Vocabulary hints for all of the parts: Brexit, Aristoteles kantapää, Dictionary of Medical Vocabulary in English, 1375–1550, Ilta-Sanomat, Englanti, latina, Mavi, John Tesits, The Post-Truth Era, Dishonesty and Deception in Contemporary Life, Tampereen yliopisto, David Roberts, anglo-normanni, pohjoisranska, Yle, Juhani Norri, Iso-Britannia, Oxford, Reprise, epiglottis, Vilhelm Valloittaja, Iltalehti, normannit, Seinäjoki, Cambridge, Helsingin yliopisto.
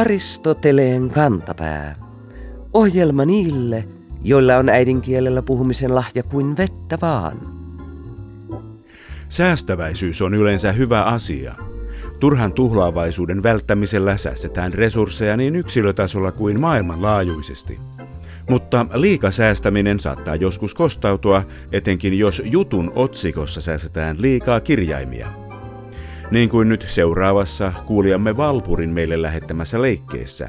Aristoteleen kantapää. Ohjelma niille, joilla on äidinkielellä puhumisen lahja kuin vettä vaan. Säästäväisyys on yleensä hyvä asia. Turhan tuhlaavaisuuden välttämisellä säästetään resursseja niin yksilötasolla kuin maailmanlaajuisesti. Mutta liikasäästäminen saattaa joskus kostautua, etenkin jos jutun otsikossa säästetään liikaa kirjaimia. Niin kuin nyt seuraavassa kuulijamme Valpurin meille lähettämässä leikkeessä.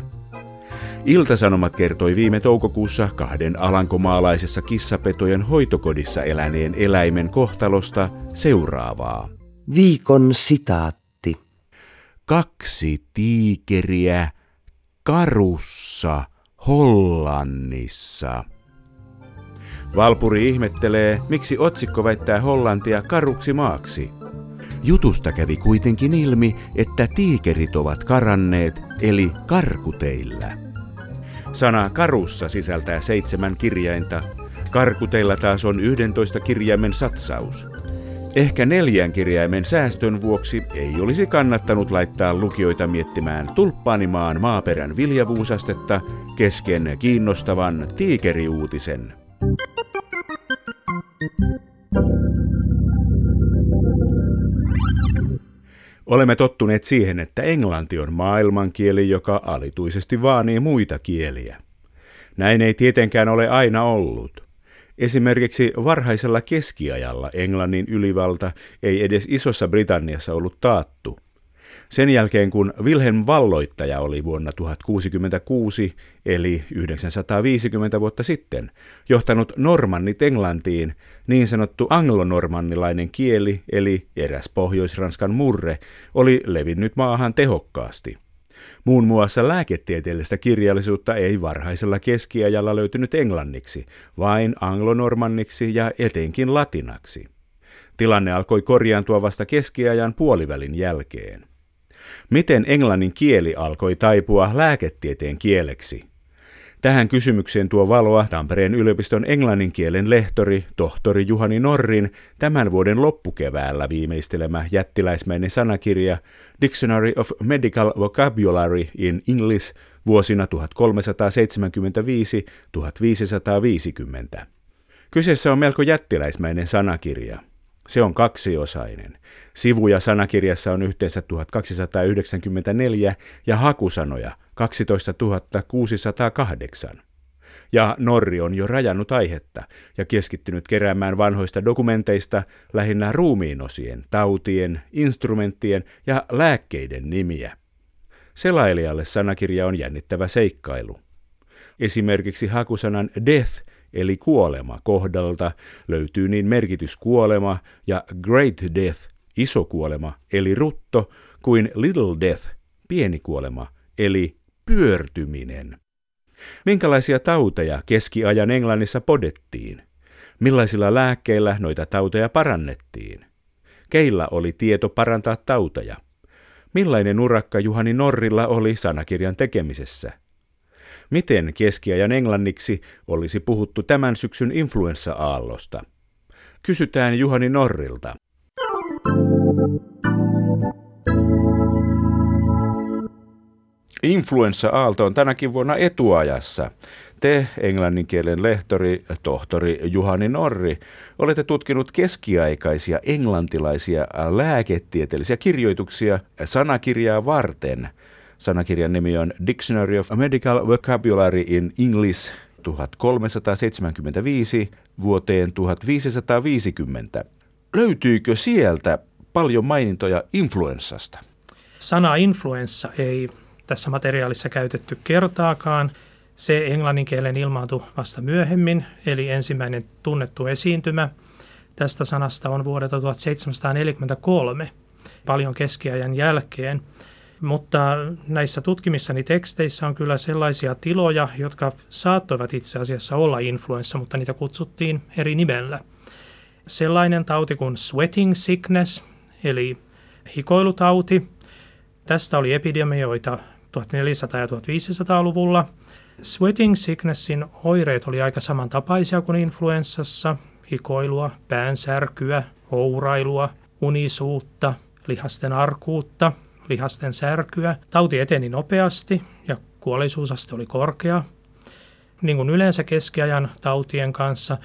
Ilta-Sanomat kertoi viime toukokuussa 2 alankomaalaisessa kissapetojen hoitokodissa eläneen eläimen kohtalosta seuraavaa. Viikon sitaatti. 2 tiikeriä karussa Hollannissa. Valpuri ihmettelee, miksi otsikko väittää Hollantia karuksi maaksi. Jutusta kävi kuitenkin ilmi, että tiikerit ovat karanneet, eli karkuteillä. Sana karussa sisältää 7 kirjainta. Karkuteilla taas on 11 kirjaimen satsaus. Ehkä 4 kirjaimen säästön vuoksi ei olisi kannattanut laittaa lukijoita miettimään tulppaanimaan maaperän viljavuusastetta kesken kiinnostavan tiikeriuutisen. Olemme tottuneet siihen, että englanti on maailmankieli, joka alituisesti vaanii muita kieliä. Näin ei tietenkään ole aina ollut. Esimerkiksi varhaisella keskiajalla Englannin ylivalta ei edes Isossa Britanniassa ollut taattu. Sen jälkeen kun Vilhelm Valloittaja oli vuonna 1066, eli 950 vuotta sitten, johtanut normannit Englantiin, niin sanottu anglonormannilainen kieli, eli eräs Pohjois-Ranskan murre, oli levinnyt maahan tehokkaasti. Muun muassa lääketieteellistä kirjallisuutta ei varhaisella keskiajalla löytynyt englanniksi, vain anglonormanniksi ja etenkin latinaksi. Tilanne alkoi korjaantua vasta keskiajan puolivälin jälkeen. Miten englannin kieli alkoi taipua lääketieteen kieleksi? Tähän kysymykseen tuo valoa Tampereen yliopiston englannin kielen lehtori, tohtori Juhani Norrin tämän vuoden loppukeväällä viimeistelemä jättiläismäinen sanakirja Dictionary of Medical Vocabulary in English vuosina 1375–1550. Kyseessä on melko jättiläismäinen sanakirja. Se on 2-osainen. Sivuja sanakirjassa on yhteensä 1294 ja hakusanoja 12 608. Ja Norri on jo rajannut aihetta ja keskittynyt keräämään vanhoista dokumenteista lähinnä ruumiinosien, tautien, instrumenttien ja lääkkeiden nimiä. Selailijalle sanakirja on jännittävä seikkailu. Esimerkiksi hakusanan death eli kuolema kohdalta löytyy niin merkitys kuolema ja great death, iso kuolema, eli rutto, kuin little death, pieni kuolema, eli pyörtyminen. Minkälaisia tauteja keskiajan Englannissa podettiin? Millaisilla lääkkeillä noita tauteja parannettiin? Keillä oli tieto parantaa tauteja? Millainen urakka Juhani Norrilla oli sanakirjan tekemisessä? Miten keskiajan englanniksi olisi puhuttu tämän syksyn influenssa-aallosta? Kysytään Juhani Norrilta. Influenssa-aalto on tänäkin vuonna etuajassa. Te, englannin kielen lehtori, tohtori Juhani Norri, olette tutkinut keskiaikaisia englantilaisia lääketieteellisiä kirjoituksia sanakirjaa varten. Sanakirjan nimi on Dictionary of Medical Vocabulary in English 1375 vuoteen 1550. Löytyykö sieltä paljon mainintoja influenssasta? Sana influenssa ei tässä materiaalissa käytetty kertaakaan. Se englannin kielen ilmaantui vasta myöhemmin, eli ensimmäinen tunnettu esiintymä tästä sanasta on vuodelta 1743, paljon keskiajan jälkeen. Mutta näissä tutkimissani teksteissä on kyllä sellaisia tiloja, jotka saattoivat itse asiassa olla influenssa, mutta niitä kutsuttiin eri nimellä. Sellainen tauti kuin sweating sickness, eli hikoilutauti. Tästä oli epidemioita 1400- ja 1500-luvulla. Sweating sicknessin oireet oli aika samantapaisia kuin influenssassa. Hikoilua, päänsärkyä, hourailua, unisuutta, lihasten arkuutta. lihasten särkyä. Tauti eteni nopeasti ja kuolleisuusaste oli korkea. Niin kuin yleensä keskiajan tautien kanssa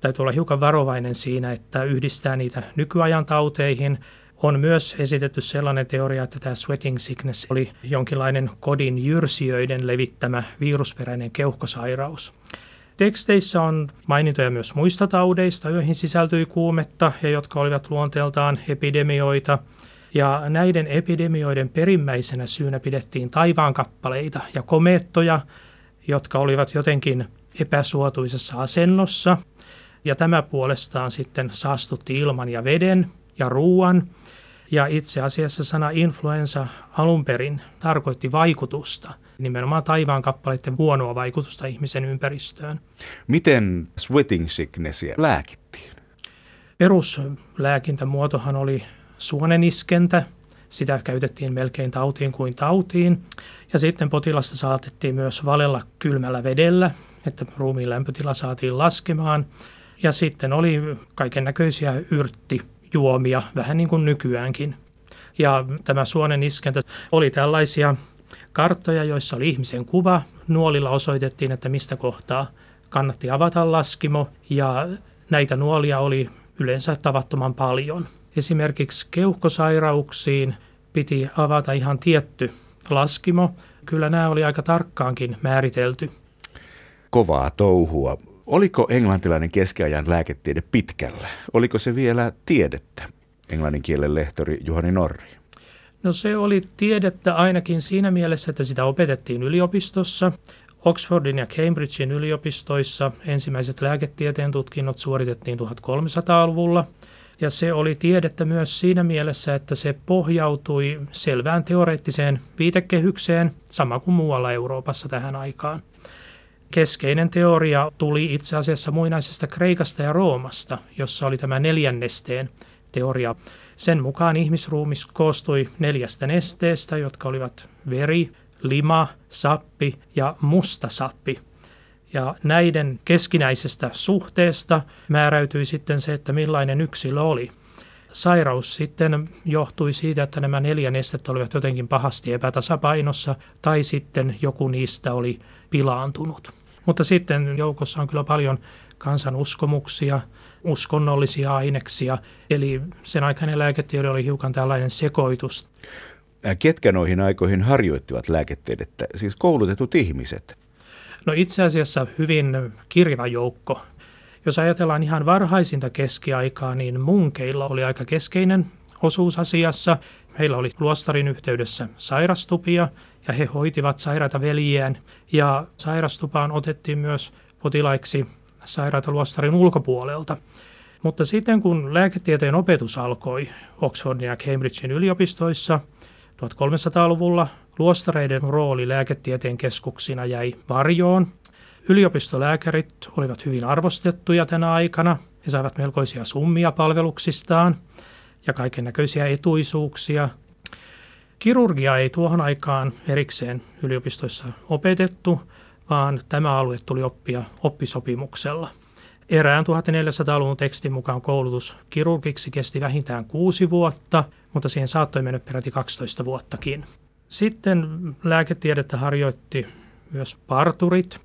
täytyy olla hiukan varovainen siinä, että yhdistää niitä nykyajan tauteihin. On myös esitetty sellainen teoria, että tämä sweating sickness oli jonkinlainen kodin jyrsijöiden levittämä virusperäinen keuhkosairaus. Teksteissä on mainintoja myös muista taudeista, joihin sisältyi kuumetta ja jotka olivat luonteeltaan epidemioita. Ja näiden epidemioiden perimmäisenä syynä pidettiin taivaankappaleita ja komeettoja, jotka olivat jotenkin epäsuotuisessa asennossa. Ja tämä puolestaan sitten saastutti ilman ja veden ja ruuan. Ja itse asiassa sana influenssa alun perin tarkoitti vaikutusta, nimenomaan taivaankappaleiden huonoa vaikutusta ihmisen ympäristöön. Miten sweating sicknessia lääkittiin? Peruslääkintämuotohan oli suoneniskentä. Sitä käytettiin melkein tautiin kuin tautiin. Ja sitten potilasta saatettiin myös valella kylmällä vedellä, että ruumiin lämpötila saatiin laskemaan. Ja sitten oli kaiken näköisiä yrttijuomia, vähän niin kuin nykyäänkin. Ja tämä suoneniskentä oli tällaisia karttoja, joissa oli ihmisen kuva. Nuolilla osoitettiin, että mistä kohtaa kannatti avata laskimo, ja näitä nuolia oli yleensä tavattoman paljon. Esimerkiksi keuhkosairauksiin piti avata ihan tietty laskimo. Kyllä nämä oli aika tarkkaankin määritelty. Kovaa touhua. Oliko englantilainen keskiajan lääketiede pitkällä? Oliko se vielä tiedettä? Englannin kielen lehtori Juhani Norri. No se oli tiedettä ainakin siinä mielessä, että sitä opetettiin yliopistossa. Oxfordin ja Cambridgein yliopistoissa ensimmäiset lääketieteen tutkinnot suoritettiin 1300-luvulla. Ja se oli tiedettä myös siinä mielessä, että se pohjautui selvään teoreettiseen viitekehykseen, sama kuin muualla Euroopassa tähän aikaan. Keskeinen teoria tuli itse asiassa muinaisesta Kreikasta ja Roomasta, jossa oli tämä neljän nesteen teoria. Sen mukaan ihmisruumis koostui 4 nesteestä, jotka olivat veri, lima, sappi ja musta sappi. Ja näiden keskinäisestä suhteesta määräytyi sitten se, että millainen yksilö oli. Sairaus sitten johtui siitä, että nämä 4 nestettä olivat jotenkin pahasti epätasapainossa tai sitten joku niistä oli pilaantunut. Mutta sitten joukossa on kyllä paljon kansanuskomuksia, uskonnollisia aineksia, eli sen aikainen lääketiede oli hiukan tällainen sekoitus. Ketkä noihin aikoihin harjoittivat lääketiedettä, siis koulutetut ihmiset? No itse asiassa hyvin kirjava joukko. Jos ajatellaan ihan varhaisinta keskiaikaa, niin munkeilla oli aika keskeinen osuus asiassa. Heillä oli luostarin yhteydessä sairastupia ja he hoitivat sairaita veljiään. Ja sairastupaan otettiin myös potilaiksi sairaita luostarin ulkopuolelta. Mutta sitten kun lääketieteen opetus alkoi Oxfordin ja Cambridgein yliopistoissa 1300-luvulla, luostareiden rooli lääketieteen keskuksina jäi varjoon. Yliopistolääkärit olivat hyvin arvostettuja tänä aikana. He saivat melkoisia summia palveluksistaan ja kaiken näköisiä etuisuuksia. Kirurgia ei tuohon aikaan erikseen yliopistoissa opetettu, vaan tämä alue tuli oppia oppisopimuksella. Erään 1400-luvun tekstin mukaan koulutus kirurgiksi kesti vähintään 6 vuotta, mutta siihen saattoi mennä peräti 12 vuottakin. Sitten lääketiedettä harjoitti myös parturit.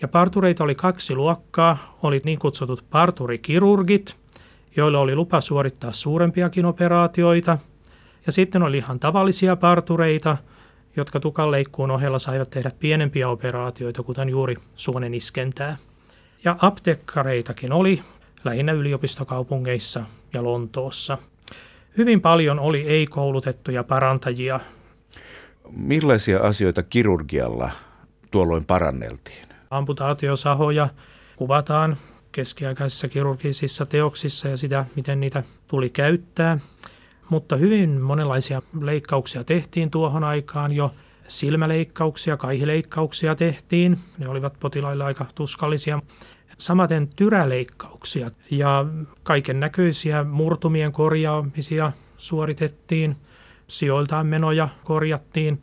Ja partureita oli 2 luokkaa. Oli niin kutsutut parturikirurgit, joilla oli lupa suorittaa suurempiakin operaatioita. Ja sitten oli ihan tavallisia partureita, jotka tukanleikkuun ohella saivat tehdä pienempiä operaatioita, kuten juuri suoneniskentää. Ja apteekkareitakin oli lähinnä yliopistokaupungeissa ja Lontoossa. Hyvin paljon oli ei-koulutettuja parantajia. Millaisia asioita kirurgialla tuolloin paranneltiin? Amputaatiosahoja kuvataan keskiaikaisissa kirurgisissa teoksissa ja sitä, miten niitä tuli käyttää. Mutta hyvin monenlaisia leikkauksia tehtiin tuohon aikaan jo. Silmäleikkauksia, kaihileikkauksia tehtiin. Ne olivat potilailla aika tuskallisia. Samaten tyräleikkauksia ja kaiken näköisiä murtumien korjaamisia suoritettiin. Sijoiltaan menoja korjattiin.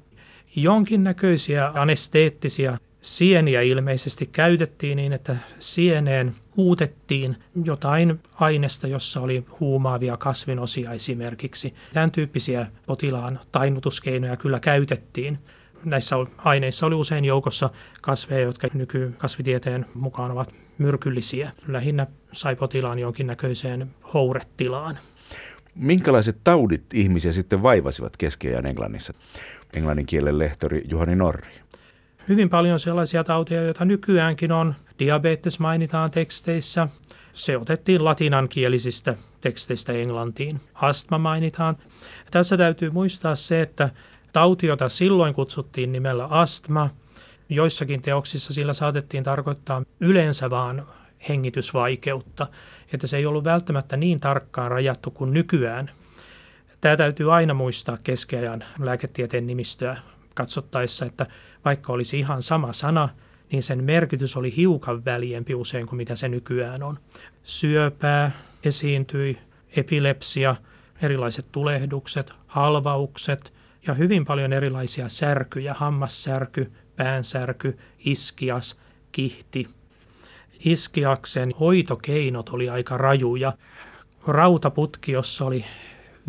Jonkinnäköisiä anesteettisia Sieniä ilmeisesti käytettiin niin, että sieneen uutettiin jotain ainesta, jossa oli huumaavia kasvinosia esimerkiksi. Tämän tyyppisiä potilaan tainnutuskeinoja kyllä käytettiin. Näissä aineissa oli usein joukossa kasveja, jotka nykykasvitieteen mukaan ovat myrkyllisiä. Lähinnä sai potilaan jonkinnäköiseen houretilaan. Minkälaiset taudit ihmisiä sitten vaivasivat keskiajan Englannissa? Englannin kielen lehtori Juhani Norri. Hyvin paljon sellaisia tauteja, joita nykyäänkin on. Diabetes mainitaan teksteissä. Se otettiin latinankielisistä teksteistä englantiin. Astma mainitaan. Tässä täytyy muistaa se, että tauti, jota silloin kutsuttiin nimellä astma, joissakin teoksissa sillä saatettiin tarkoittaa yleensä vaan hengitysvaikeutta, että se ei ollut välttämättä niin tarkkaan rajattu kuin nykyään. Tämä täytyy aina muistaa keskiajan lääketieteen nimistöä katsottaessa, että vaikka olisi ihan sama sana, niin sen merkitys oli hiukan väljempi usein kuin mitä se nykyään on. Syöpää esiintyi, epilepsia, erilaiset tulehdukset, halvaukset ja hyvin paljon erilaisia särkyjä, hammassärky, päänsärky, iskias, kihti. Iskiaksen hoitokeinot oli aika rajuja. Rautaputki, jossa oli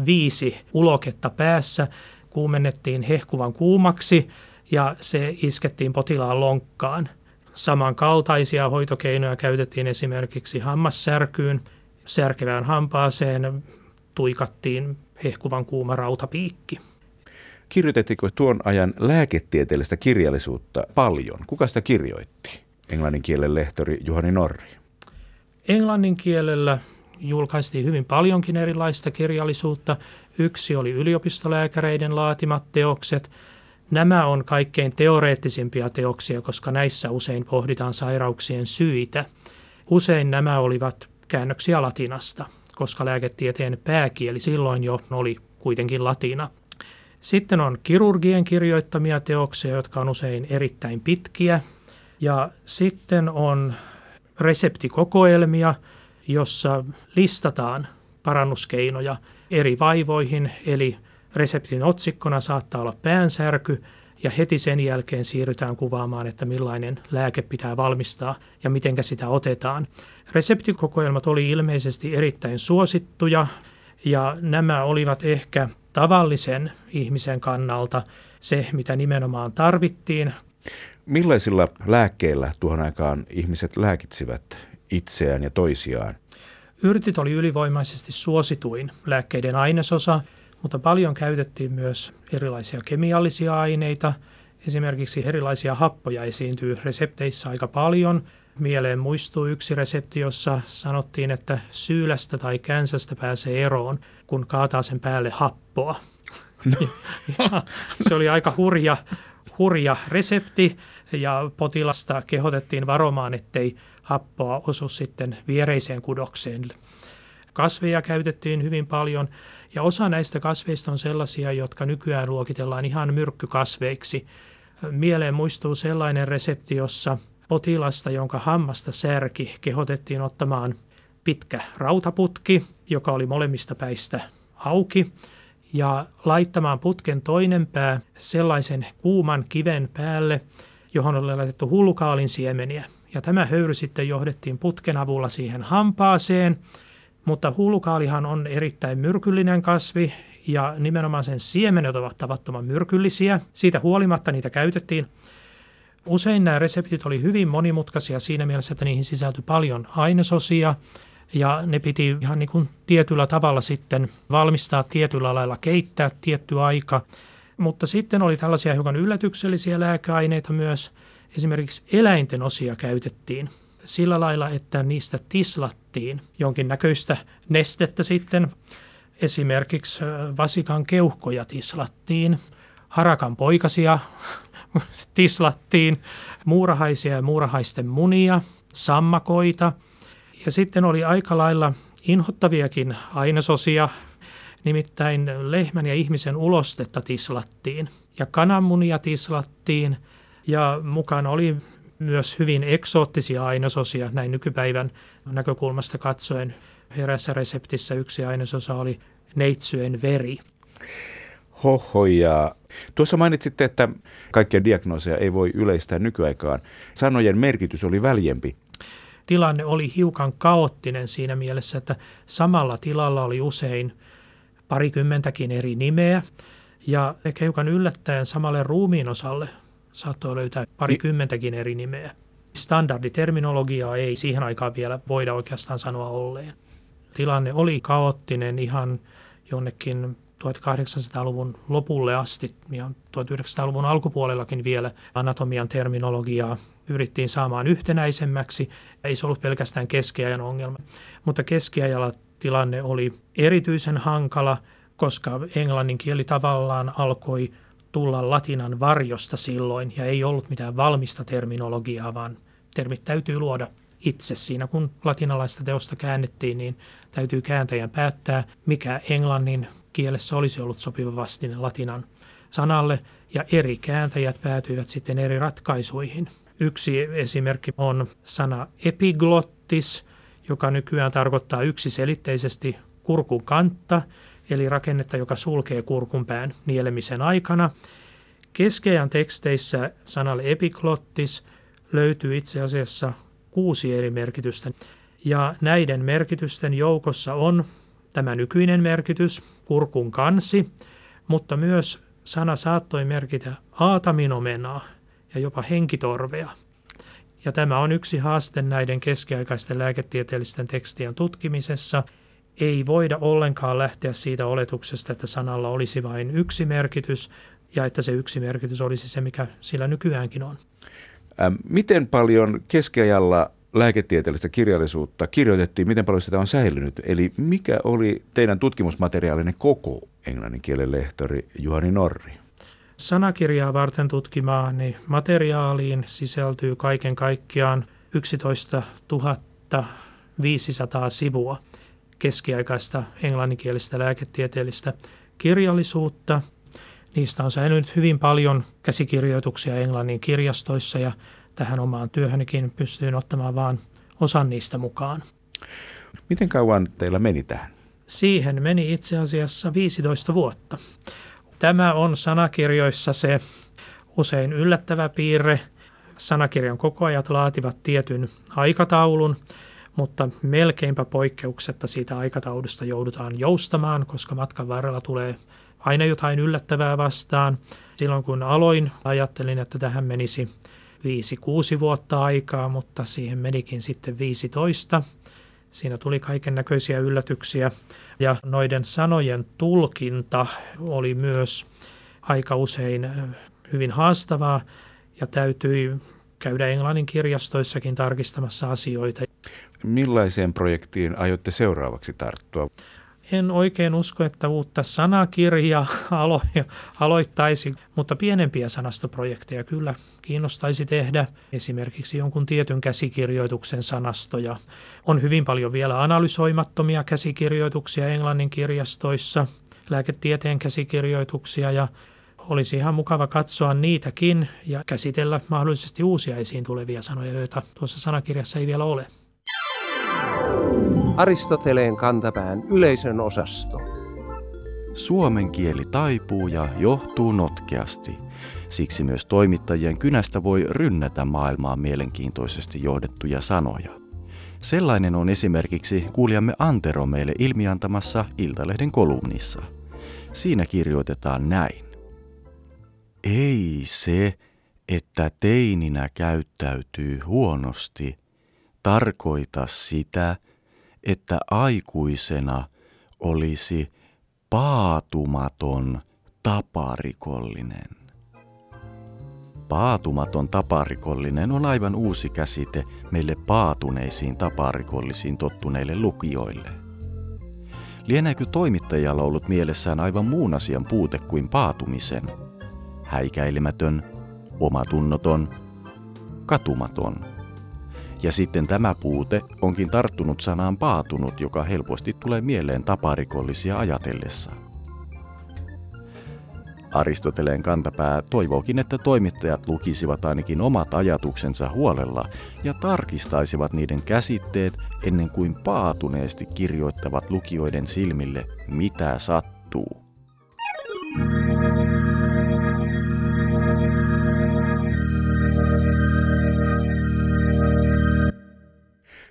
5 uloketta päässä, kuumennettiin hehkuvan kuumaksi ja se iskettiin potilaan lonkkaan. Samankaltaisia hoitokeinoja käytettiin esimerkiksi hammassärkyyn. Särkevään hampaaseen tuikattiin hehkuvan kuuma rautapiikki. Kirjoitettiinko tuon ajan lääketieteellistä kirjallisuutta paljon? Kuka sitä kirjoitti? Englannin kielen lehtori Juhani Norri. Englannin kielellä julkaistiin hyvin paljonkin erilaista kirjallisuutta. Yksi oli yliopistolääkäreiden laatimat teokset. Nämä on kaikkein teoreettisimpia teoksia, koska näissä usein pohditaan sairauksien syitä. Usein nämä olivat käännöksiä latinasta, koska lääketieteen pääkieli silloin jo oli kuitenkin latina. Sitten on kirurgien kirjoittamia teoksia, jotka on usein erittäin pitkiä. Ja sitten on reseptikokoelmia, jossa listataan parannuskeinoja eri vaivoihin, eli reseptin otsikkona saattaa olla päänsärky, ja heti sen jälkeen siirrytään kuvaamaan, että millainen lääke pitää valmistaa ja mitenkä sitä otetaan. Reseptikokoelmat oli ilmeisesti erittäin suosittuja, ja nämä olivat ehkä tavallisen ihmisen kannalta se, mitä nimenomaan tarvittiin. Millaisilla lääkkeillä tuohon aikaan ihmiset lääkitsivät itseään ja toisiaan? Yrtit oli ylivoimaisesti suosituin lääkkeiden ainesosa, mutta paljon käytettiin myös erilaisia kemiallisia aineita. Esimerkiksi erilaisia happoja esiintyy resepteissä aika paljon. Mieleen muistuu yksi resepti, jossa sanottiin, että syylästä tai känsästä pääsee eroon, kun kaataa sen päälle happoa. No. Ja se oli aika hurja resepti, ja potilasta kehotettiin varomaan, ettei happoa osu sitten viereiseen kudokseen. Kasveja käytettiin hyvin paljon, ja osa näistä kasveista on sellaisia, jotka nykyään luokitellaan ihan myrkkykasveiksi. Mieleen muistuu sellainen resepti, jossa potilasta, jonka hammasta särki, kehotettiin ottamaan pitkä rautaputki, joka oli molemmista päistä auki, ja laittamaan putken toinen pää sellaisen kuuman kiven päälle, johon oli laitettu hullukaalin siemeniä. Ja tämä höyry sitten johdettiin putken avulla siihen hampaaseen, mutta hullukaalihan on erittäin myrkyllinen kasvi, ja nimenomaan sen siemenet ovat tavattoman myrkyllisiä. Siitä huolimatta niitä käytettiin. Usein nämä reseptit oli hyvin monimutkaisia siinä mielessä, että niihin sisältyi paljon ainesosia, ja ne piti ihan niin kuin tietyllä tavalla sitten valmistaa, tietyllä lailla keittää tietty aika. Mutta sitten oli tällaisia hiukan yllätyksellisiä lääkeaineita myös. Esimerkiksi eläinten osia käytettiin sillä lailla, että niistä tislattiin jonkinnäköistä nestettä sitten. Esimerkiksi vasikan keuhkoja tislattiin, harakan poikasia tislattiin, muurahaisia ja muurahaisten munia, sammakoita. Ja sitten oli aika lailla inhottaviakin ainesosia, nimittäin lehmän ja ihmisen ulostetta tislattiin ja kananmunia tislattiin, ja mukana oli myös hyvin eksoottisia ainesosia näin nykypäivän näkökulmasta katsoen. Erässä reseptissä yksi ainesosa oli neitsyen veri. Hohoja. Tuossa mainitsitte, että kaikkia diagnooseja ei voi yleistää nykyaikaan. Sanojen merkitys oli väljempi. Tilanne oli hiukan kaoottinen siinä mielessä, että samalla tilalla oli usein parikymmentäkin eri nimeä. Ja ehkä hiukan yllättäen samalle ruumiin osalle saattoi löytää parikymmentäkin eri nimeä. Standarditerminologiaa ei siihen aikaan vielä voida oikeastaan sanoa olleen. Tilanne oli kaoottinen ihan jonnekin 1800-luvun lopulle asti ja 1900-luvun alkupuolellakin vielä anatomian terminologiaa yrittiin saamaan yhtenäisemmäksi. Ei se ollut pelkästään keskiajan ongelma, mutta keskiajalla tilanne oli erityisen hankala, koska englannin kieli tavallaan alkoi tulla latinan varjosta silloin ja ei ollut mitään valmista terminologiaa, vaan termit täytyy luoda itse. Siinä kun latinalaista teosta käännettiin, niin täytyy kääntäjän päättää, mikä englannin kielessä olisi ollut sopiva vastine latinan sanalle, ja eri kääntäjät päätyivät sitten eri ratkaisuihin. Yksi esimerkki on sana epiglottis, joka nykyään tarkoittaa yksiselitteisesti kurkun kantta, eli rakennetta, joka sulkee kurkunpään nielemisen aikana. Keskiajan teksteissä sanalle epiglottis löytyy itse asiassa 6 eri merkitystä, ja näiden merkitysten joukossa on tämä nykyinen merkitys, kurkun kansi, mutta myös sana saattoi merkitä aataminomenaa ja jopa henkitorvea. Ja tämä on yksi haaste näiden keskiaikaisten lääketieteellisten tekstien tutkimisessa. Ei voida ollenkaan lähteä siitä oletuksesta, että sanalla olisi vain yksi merkitys ja että se yksi merkitys olisi se, mikä sillä nykyäänkin on. Miten paljon keskiajalla lääketieteellistä kirjallisuutta kirjoitettiin, miten paljon sitä on säilynyt? Eli mikä oli teidän tutkimusmateriaalinen koko, englannin kielen lehtori Juhani Norri? Sanakirjaa varten tutkimaani materiaaliin sisältyy kaiken kaikkiaan 11 500 sivua keskiaikaista englanninkielistä lääketieteellistä kirjallisuutta. Niistä on säilynyt hyvin paljon käsikirjoituksia englannin kirjastoissa ja tähän omaan työhönkin pystyin ottamaan vain osan niistä mukaan. Miten kauan teillä meni tähän? Siihen meni itse asiassa 15 vuotta. Tämä on sanakirjoissa se usein yllättävä piirre. Sanakirjan kokoajat laativat tietyn aikataulun, mutta melkeinpä poikkeuksetta siitä aikataulusta joudutaan joustamaan, koska matkan varrella tulee aina jotain yllättävää vastaan. Silloin kun aloin, ajattelin, että tähän menisi 5-6 vuotta aikaa, mutta siihen menikin sitten 15. Siinä tuli kaiken näköisiä yllätyksiä ja noiden sanojen tulkinta oli myös aika usein hyvin haastavaa ja täytyi käydä englannin kirjastoissakin tarkistamassa asioita. Millaiseen projektiin aiotte seuraavaksi tarttua? En oikein usko, että uutta sanakirjaa aloittaisi, mutta pienempiä sanastoprojekteja kyllä kiinnostaisi tehdä. Esimerkiksi jonkun tietyn käsikirjoituksen sanastoja. On hyvin paljon vielä analysoimattomia käsikirjoituksia englannin kirjastoissa, lääketieteen käsikirjoituksia, ja olisi ihan mukava katsoa niitäkin ja käsitellä mahdollisesti uusia esiin tulevia sanoja, joita tuossa sanakirjassa ei vielä ole. Aristoteleen kantapään yleisön osasto. Suomen kieli taipuu ja johtuu notkeasti. Siksi myös toimittajien kynästä voi rynnätä maailmaa mielenkiintoisesti johdettuja sanoja. Sellainen on esimerkiksi kuulijamme Antero meille ilmiantamassa Iltalehden kolumnissa. Siinä kirjoitetaan näin. Ei se, että teininä käyttäytyy huonosti, tarkoita sitä, että aikuisena olisi paatumaton taparikollinen. Paatumaton taparikollinen on aivan uusi käsite meille paatuneisiin taparikollisiin tottuneille lukijoille. Lieneekö toimittajalla ollut mielessään aivan muun asian puute kuin paatumisen? Häikäilemätön, omatunnoton, katumaton. Ja sitten tämä puute onkin tarttunut sanaan paatunut, joka helposti tulee mieleen taparikollisia ajatellessa. Aristoteleen kantapää toivookin, että toimittajat lukisivat ainakin omat ajatuksensa huolella ja tarkistaisivat niiden käsitteet ennen kuin paatuneesti kirjoittavat lukijoiden silmille, mitä sattuu.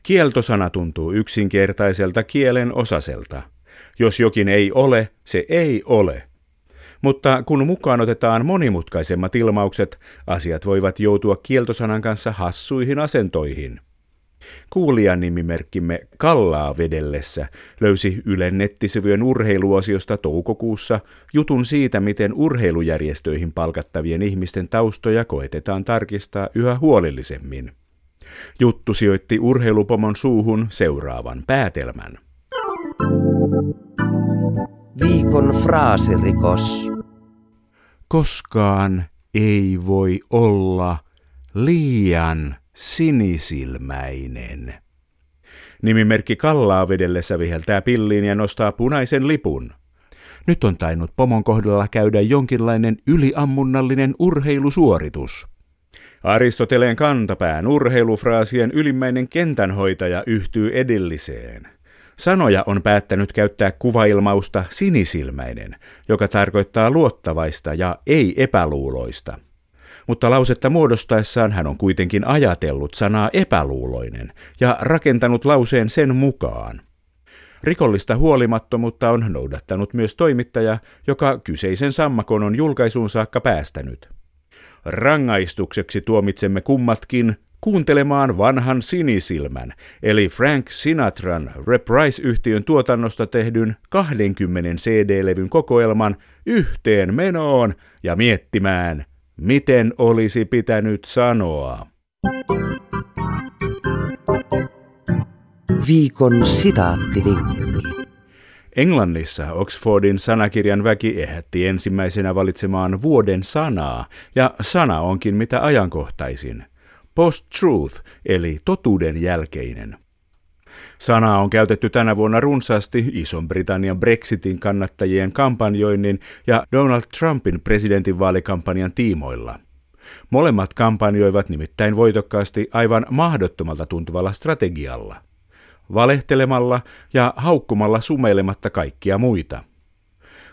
Kieltosana tuntuu yksinkertaiselta kielen osaselta. Jos jokin ei ole, se ei ole. Mutta kun mukaan otetaan monimutkaisemmat ilmaukset, asiat voivat joutua kieltosanan kanssa hassuihin asentoihin. Kuulijan nimimerkkimme Kallaa vedellessä löysi Ylen nettisivujen urheiluosiosta toukokuussa jutun siitä, miten urheilujärjestöihin palkattavien ihmisten taustoja koetetaan tarkistaa yhä huolellisemmin. Juttu sijoitti urheilupomon suuhun seuraavan päätelmän. Viikon fraasirikos. Koskaan ei voi olla liian sinisilmäinen. Nimimerkki Kallaa vedellessä viheltää pilliin ja nostaa punaisen lipun. Nyt on tainnut pomon kohdalla käydä jonkinlainen yliammunnallinen urheilusuoritus. Aristoteleen kantapään urheilufraasien ylimmäinen kentänhoitaja yhtyy edelliseen. Sanoja on päättänyt käyttää kuvailmausta sinisilmäinen, joka tarkoittaa luottavaista ja ei-epäluuloista. Mutta lausetta muodostaessaan hän on kuitenkin ajatellut sanaa epäluuloinen ja rakentanut lauseen sen mukaan. Rikollista huolimattomuutta on noudattanut myös toimittaja, joka kyseisen sammakon on julkaisuun saakka päästänyt. Rangaistukseksi tuomitsemme kummatkin kuuntelemaan vanhan sinisilmän, eli Frank Sinatran Reprise-yhtiön tuotannosta tehdyn 20 CD-levyn kokoelman yhteen menoon ja miettimään, miten olisi pitänyt sanoa. Viikon sitaattivinkki. Englannissa Oxfordin sanakirjan väki ehätti ensimmäisenä valitsemaan vuoden sanaa, ja sana onkin mitä ajankohtaisin. Post-truth, eli totuuden jälkeinen. Sanaa on käytetty tänä vuonna runsaasti Ison-Britannian Brexitin kannattajien kampanjoinnin ja Donald Trumpin presidentinvaalikampanjan tiimoilla. Molemmat kampanjoivat nimittäin voitokkaasti aivan mahdottomalta tuntuvalla strategialla. Valehtelemalla ja haukkumalla sumeilematta kaikkia muita.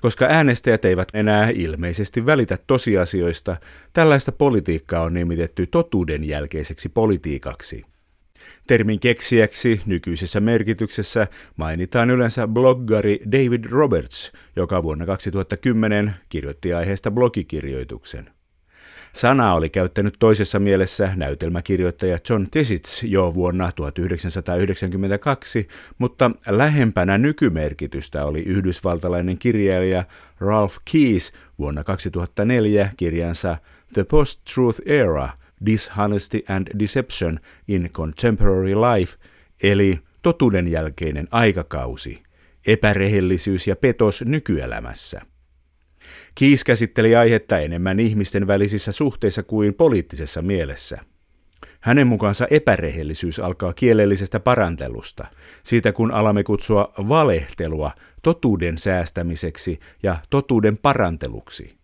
Koska äänestäjät eivät enää ilmeisesti välitä tosiasioista, tällaista politiikkaa on nimitetty totuuden jälkeiseksi politiikaksi. Termin keksijäksi nykyisessä merkityksessä mainitaan yleensä bloggari David Roberts, joka vuonna 2010 kirjoitti aiheesta blogikirjoituksen. Sanaa oli käyttänyt toisessa mielessä näytelmäkirjoittaja John Tesits jo vuonna 1992, mutta lähempänä nykymerkitystä oli yhdysvaltalainen kirjailija Ralph Keyes vuonna 2004 kirjansa The Post-Truth Era, Dishonesty and Deception in Contemporary Life, eli totuuden jälkeinen aikakausi, epärehellisyys ja petos nykyelämässä. Keyes käsitteli aihetta enemmän ihmisten välisissä suhteissa kuin poliittisessa mielessä. Hänen mukaansa epärehellisyys alkaa kielellisestä parantelusta, siitä kun alamme kutsua valehtelua totuuden säästämiseksi ja totuuden paranteluksi.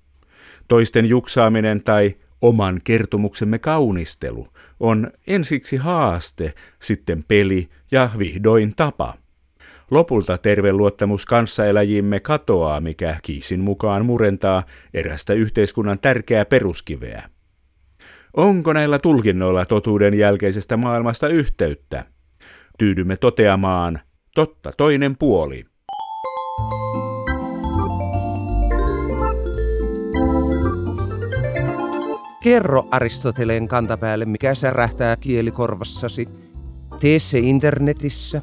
Toisten juksaaminen tai oman kertomuksemme kaunistelu on ensiksi haaste, sitten peli ja vihdoin tapa. Lopulta terve luottamus kanssaeläjimme katoaa, mikä Keysin mukaan murentaa erästä yhteiskunnan tärkeää peruskiveä. Onko näillä tulkinnoilla totuuden jälkeisestä maailmasta yhteyttä? Tyydymme toteamaan totta toinen puoli. Kerro Aristoteleen kantapäälle, mikä särähtää kielikorvassasi. Tee se internetissä